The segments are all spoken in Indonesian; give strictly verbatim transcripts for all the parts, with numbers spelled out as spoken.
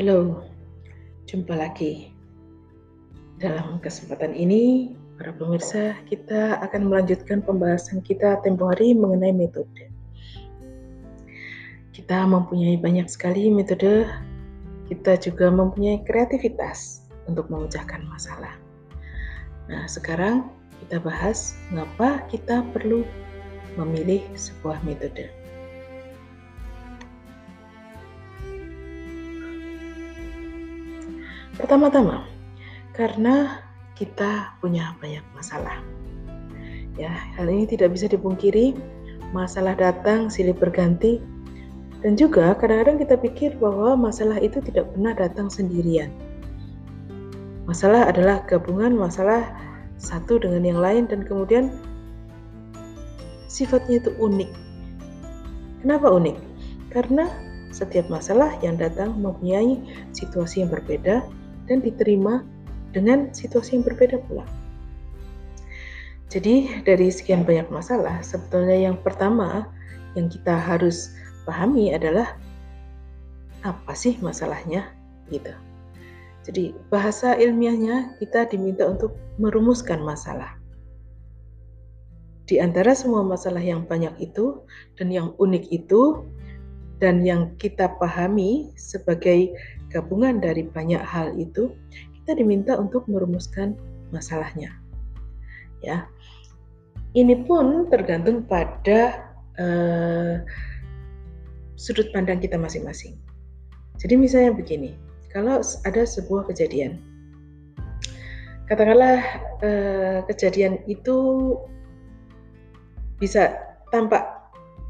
Halo, jumpa lagi. Dalam kesempatan ini, para pemirsa, kita akan melanjutkan pembahasan kita tempo hari mengenai metode. Kita mempunyai banyak sekali metode, kita juga mempunyai kreativitas untuk memecahkan masalah. Nah, sekarang kita bahas mengapa kita perlu memilih sebuah metode. Pertama-tama, karena kita punya banyak masalah. Ya, hal ini tidak bisa dipungkiri, masalah datang silih berganti, dan juga kadang-kadang kita pikir bahwa masalah itu tidak pernah datang sendirian. Masalah adalah gabungan masalah satu dengan yang lain, dan kemudian sifatnya itu unik. Kenapa unik? Karena setiap masalah yang datang mempunyai situasi yang berbeda, dan diterima dengan situasi yang berbeda pula. Jadi dari sekian banyak masalah, sebetulnya yang pertama yang kita harus pahami adalah apa sih masalahnya gitu. Jadi bahasa ilmiahnya kita diminta untuk merumuskan masalah. Di antara semua masalah yang banyak itu dan yang unik itu dan yang kita pahami sebagai gabungan dari banyak hal itu, kita diminta untuk merumuskan masalahnya. Ya, ini pun tergantung pada eh, sudut pandang kita masing-masing. Jadi misalnya begini, kalau ada sebuah kejadian, katakanlah eh, kejadian itu bisa tampak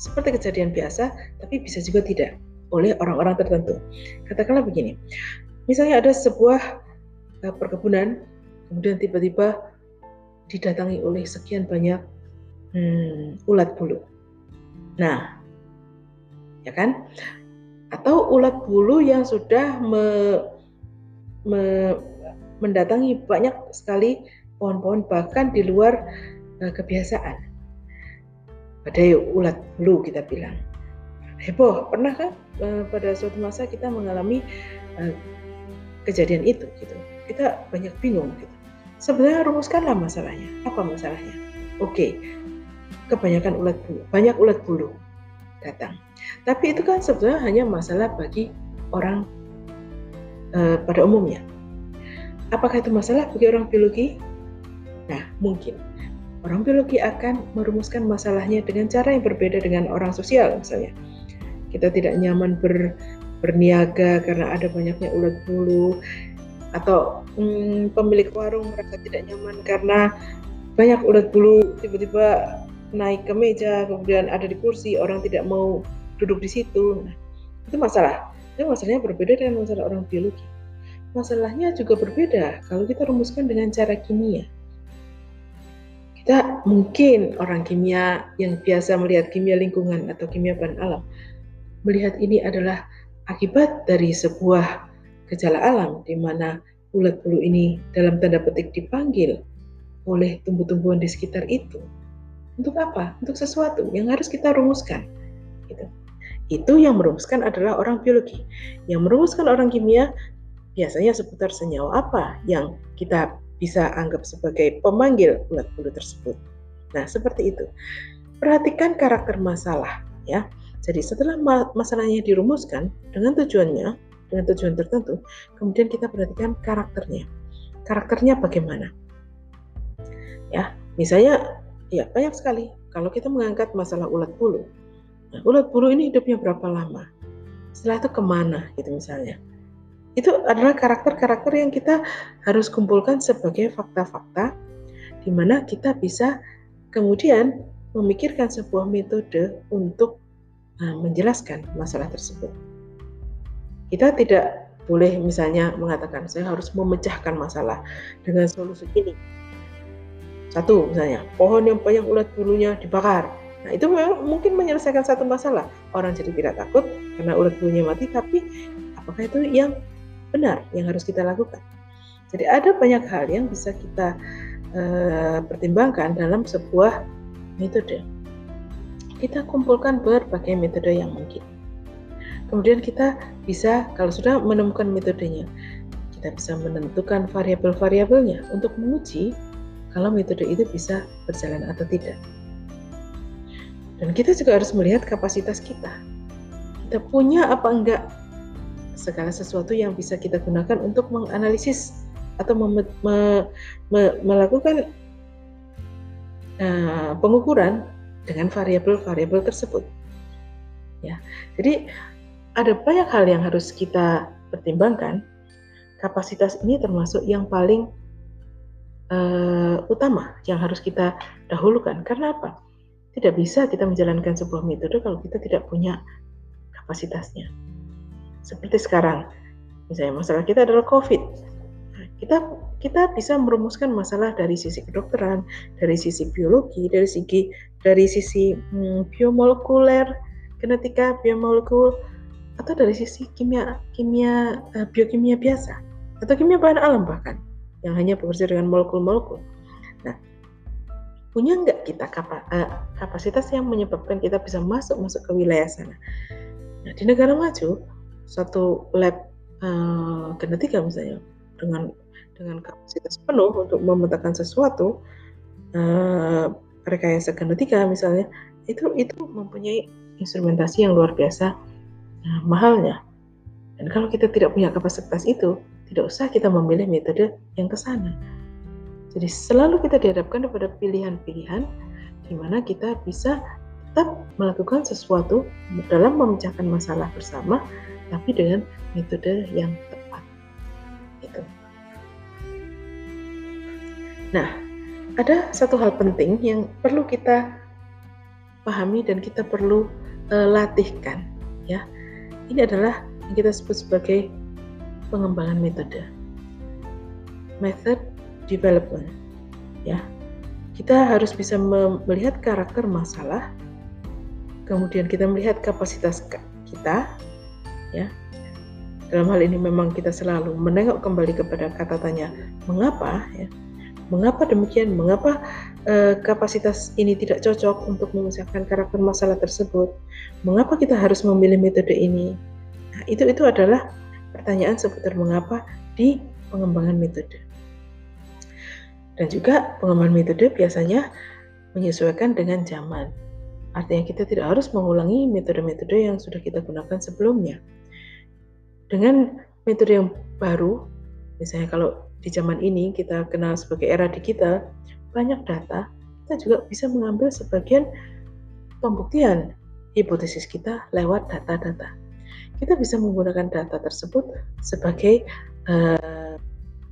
seperti kejadian biasa, tapi bisa juga tidak oleh orang-orang tertentu. Katakanlah begini, misalnya ada sebuah perkebunan, kemudian tiba-tiba didatangi oleh sekian banyak hmm, ulat bulu. Nah, ya kan? Atau ulat bulu yang sudah me, me, mendatangi banyak sekali pohon-pohon, bahkan di luar eh, kebiasaan. Badai ulat bulu kita bilang. Heboh, pernah kan pada suatu masa kita mengalami kejadian itu gitu. Kita banyak bingung gitu. Sebenarnya rumuskanlah masalahnya. Apa masalahnya? Oke, kebanyakan ulat bulu, banyak ulat bulu datang. Tapi itu kan sebenarnya hanya masalah bagi orang eh, pada umumnya. Apakah itu masalah bagi orang biologi? Nah, mungkin orang biologi akan merumuskan masalahnya dengan cara yang berbeda dengan orang sosial misalnya. Kita tidak nyaman ber, berniaga karena ada banyaknya ulat bulu, atau hmm, pemilik warung merasa tidak nyaman karena banyak ulat bulu tiba-tiba naik ke meja, kemudian ada di kursi, orang tidak mau duduk di situ. Nah, itu masalah. Itu masalahnya berbeda dengan masalah orang biologi. Masalahnya juga berbeda kalau kita rumuskan dengan cara kimia. Kita mungkin orang kimia yang biasa melihat kimia lingkungan atau kimia bahan alam, melihat ini adalah akibat dari sebuah gejala alam di mana ulat bulu ini dalam tanda petik dipanggil oleh tumbuh-tumbuhan di sekitar itu. Untuk apa? Untuk sesuatu yang harus kita rumuskan. Gitu. Itu yang merumuskan adalah orang biologi. Yang merumuskan orang kimia biasanya seputar senyawa apa yang kita bisa anggap sebagai pemanggil ulat bulu tersebut. Nah, seperti itu. Perhatikan karakter masalah, ya. Jadi setelah masalahnya dirumuskan dengan tujuannya, dengan tujuan tertentu, kemudian kita perhatikan karakternya. Karakternya bagaimana? Ya, misalnya, ya banyak sekali. Kalau kita mengangkat masalah ulat bulu, nah, ulat bulu ini hidupnya berapa lama? Setelah itu kemana? Gitu misalnya. Itu adalah karakter-karakter yang kita harus kumpulkan sebagai fakta-fakta di mana kita bisa kemudian memikirkan sebuah metode untuk uh, menjelaskan masalah tersebut. Kita tidak boleh misalnya mengatakan saya harus memecahkan masalah dengan solusi ini. Satu misalnya, pohon yang banyak ulat bulunya dibakar. Nah, itu mungkin menyelesaikan satu masalah. Orang jadi tidak takut karena ulat bulunya mati, tapi apakah itu yang benar yang harus kita lakukan? Jadi ada banyak hal yang bisa kita e, pertimbangkan dalam sebuah metode. Kita kumpulkan berbagai metode yang mungkin. Kemudian kita bisa, kalau sudah menemukan metodenya, kita bisa menentukan variabel-variabelnya untuk menguji kalau metode itu bisa berjalan atau tidak. Dan kita juga harus melihat kapasitas kita. Kita punya apa enggak segala sesuatu yang bisa kita gunakan untuk menganalisis atau mem- me- me- melakukan uh, pengukuran dengan variabel-variabel tersebut. Ya, jadi ada banyak hal yang harus kita pertimbangkan. Kapasitas ini termasuk yang paling uh, utama yang harus kita dahulukan. Karena apa? Tidak bisa kita menjalankan sebuah metode kalau kita tidak punya kapasitasnya. Seperti sekarang, misalnya masalah kita adalah COVID. Kita kita bisa merumuskan masalah dari sisi kedokteran, dari sisi biologi, dari sisi dari sisi hmm, biomolekuler, genetika, biomolekul, atau dari sisi kimia, kimia biokimia biasa, atau kimia bahan alam bahkan, yang hanya bekerja dengan molekul-molekul. Nah, punya nggak kita kapasitas yang menyebabkan kita bisa masuk-masuk ke wilayah sana? Nah, di negara maju, satu lab uh, genetika misalnya, dengan dengan kapasitas penuh untuk memetakan sesuatu, uh, rekayasa genetika misalnya, itu itu mempunyai instrumentasi yang luar biasa nah, mahalnya. Dan kalau kita tidak punya kapasitas itu, tidak usah kita memilih metode yang ke sana. Jadi selalu kita dihadapkan kepada pilihan-pilihan di mana kita bisa tetap melakukan sesuatu dalam memecahkan masalah bersama, tapi dengan metode yang tepat. Gitu. Nah, ada satu hal penting yang perlu kita pahami dan kita perlu uh, latihkan. Ya, ini adalah yang kita sebut sebagai pengembangan metode. Method development, ya, kita harus bisa melihat karakter masalah, kemudian kita melihat kapasitas kita, ya. Dalam hal ini memang kita selalu menengok kembali kepada kata tanya mengapa, ya, mengapa demikian, mengapa eh, kapasitas ini tidak cocok untuk memecahkan karakter masalah tersebut, mengapa kita harus memilih metode ini. Nah, itu itu adalah pertanyaan seputar mengapa di pengembangan metode. Dan juga pengembangan metode biasanya menyesuaikan dengan zaman. Artinya kita tidak harus mengulangi metode-metode yang sudah kita gunakan sebelumnya. Dengan metode yang baru, misalnya kalau di zaman ini kita kenal sebagai era digital, banyak data, kita juga bisa mengambil sebagian pembuktian hipotesis kita lewat data-data. Kita bisa menggunakan data tersebut sebagai uh,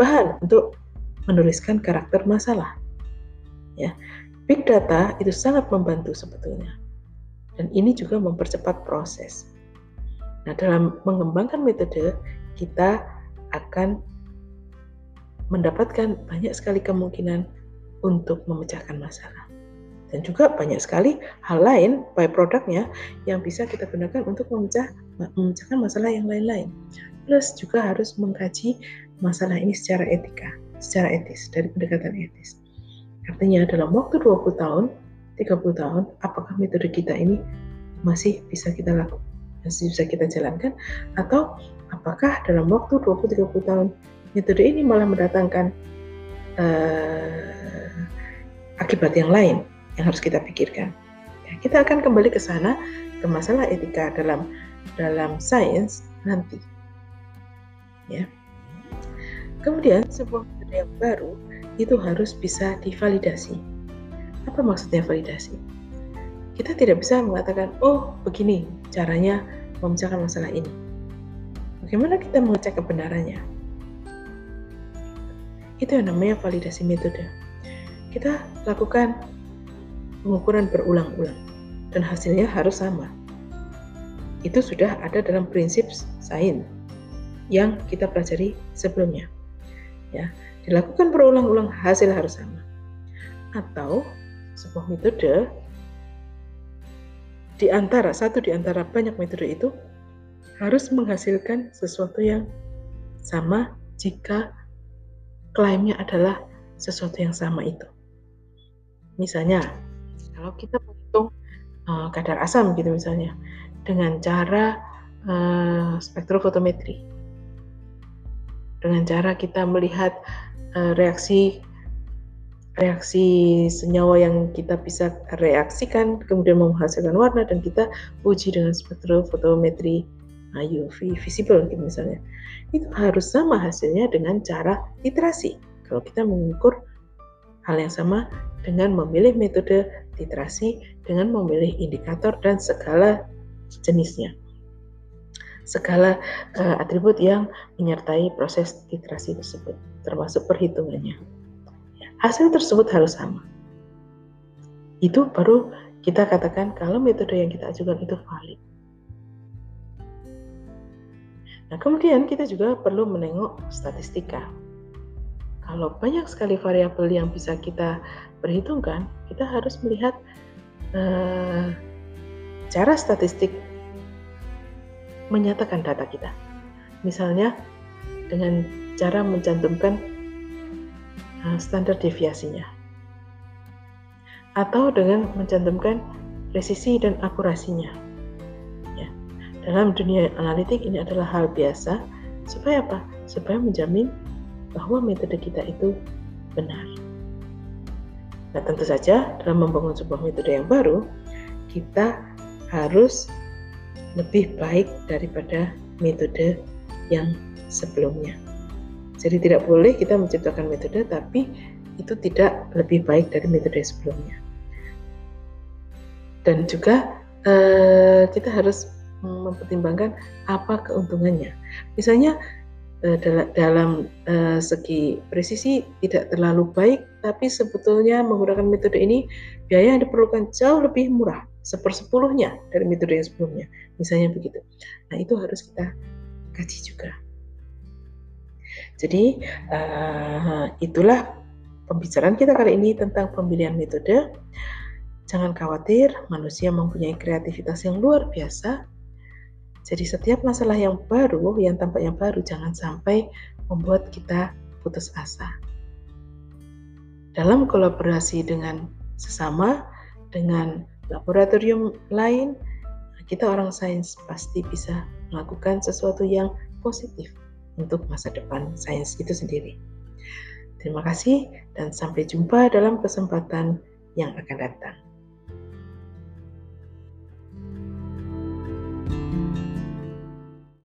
bahan untuk menuliskan karakter masalah. Ya, big data itu sangat membantu sebetulnya. Dan ini juga mempercepat proses. Nah, dalam mengembangkan metode, kita akan mendapatkan banyak sekali kemungkinan untuk memecahkan masalah. Dan juga banyak sekali hal lain, byproduct-nya, yang bisa kita gunakan untuk memecah, memecahkan masalah yang lain-lain. Plus juga harus mengkaji masalah ini secara etika. Secara etis, dari pendekatan etis. Artinya dalam waktu dua puluh tahun, tiga puluh tahun, apakah metode kita ini masih bisa kita lakukan, masih bisa kita jalankan, atau apakah dalam waktu dua puluh sampai tiga puluh tahun metode ini malah mendatangkan uh, akibat yang lain yang harus kita pikirkan. Ya, kita akan kembali ke sana, ke masalah etika dalam dalam sains nanti. Ya. Kemudian sebuah metode yang baru itu harus bisa divalidasi. Apa maksudnya validasi? Kita tidak bisa mengatakan, oh begini caranya memecahkan masalah ini. Bagaimana kita mengecek kebenarannya? Itu yang namanya validasi metode. Kita lakukan pengukuran berulang-ulang dan hasilnya harus sama. Itu sudah ada dalam prinsip sains yang kita pelajari sebelumnya. Ya, dilakukan berulang-ulang, hasil harus sama. Atau sebuah metode di antara satu di antara banyak metode itu harus menghasilkan sesuatu yang sama jika klaimnya adalah sesuatu yang sama itu. Misalnya, kalau kita menghitung uh, kadar asam gitu misalnya dengan cara uh, spektrofotometri dengan cara kita melihat uh, reaksi reaksi senyawa yang kita bisa reaksikan, kemudian menghasilkan warna, dan kita uji dengan spektrofotometri U V visible mungkin misalnya. Itu harus sama hasilnya dengan cara titrasi. Kalau kita mengukur hal yang sama dengan memilih metode titrasi, dengan memilih indikator dan segala jenisnya, segala uh, atribut yang menyertai proses titrasi tersebut, termasuk perhitungannya. Hasil tersebut harus sama. Itu baru kita katakan kalau metode yang kita ajukan itu valid. Nah, kemudian kita juga perlu menengok statistika. Kalau banyak sekali variabel yang bisa kita perhitungkan, kita harus melihat eh, cara statistik menyatakan data kita. Misalnya dengan cara mencantumkan eh, standar deviasinya, atau dengan mencantumkan presisi dan akurasinya. Ya. Dalam dunia analitik ini adalah hal biasa. Supaya apa? Supaya menjamin bahwa metode kita itu benar. Nah, tentu saja dalam membangun sebuah metode yang baru, kita harus lebih baik daripada metode yang sebelumnya. Jadi tidak boleh kita menciptakan metode tapi itu tidak lebih baik dari metode sebelumnya. Dan juga eh, kita harus mempertimbangkan apa keuntungannya. Misalnya dalam, dalam uh, segi presisi tidak terlalu baik, tapi sebetulnya menggunakan metode ini biaya yang diperlukan jauh lebih murah, sepersepuluhnya dari metode yang sebelumnya, misalnya begitu. Nah, itu harus kita kaji juga. Jadi uh, itulah pembicaraan kita kali ini tentang pemilihan metode. Jangan khawatir, manusia mempunyai kreativitas yang luar biasa. Jadi setiap masalah yang baru, yang tampaknya baru, jangan sampai membuat kita putus asa. Dalam kolaborasi dengan sesama, dengan laboratorium lain, kita orang sains pasti bisa melakukan sesuatu yang positif untuk masa depan sains itu sendiri. Terima kasih dan sampai jumpa dalam kesempatan yang akan datang.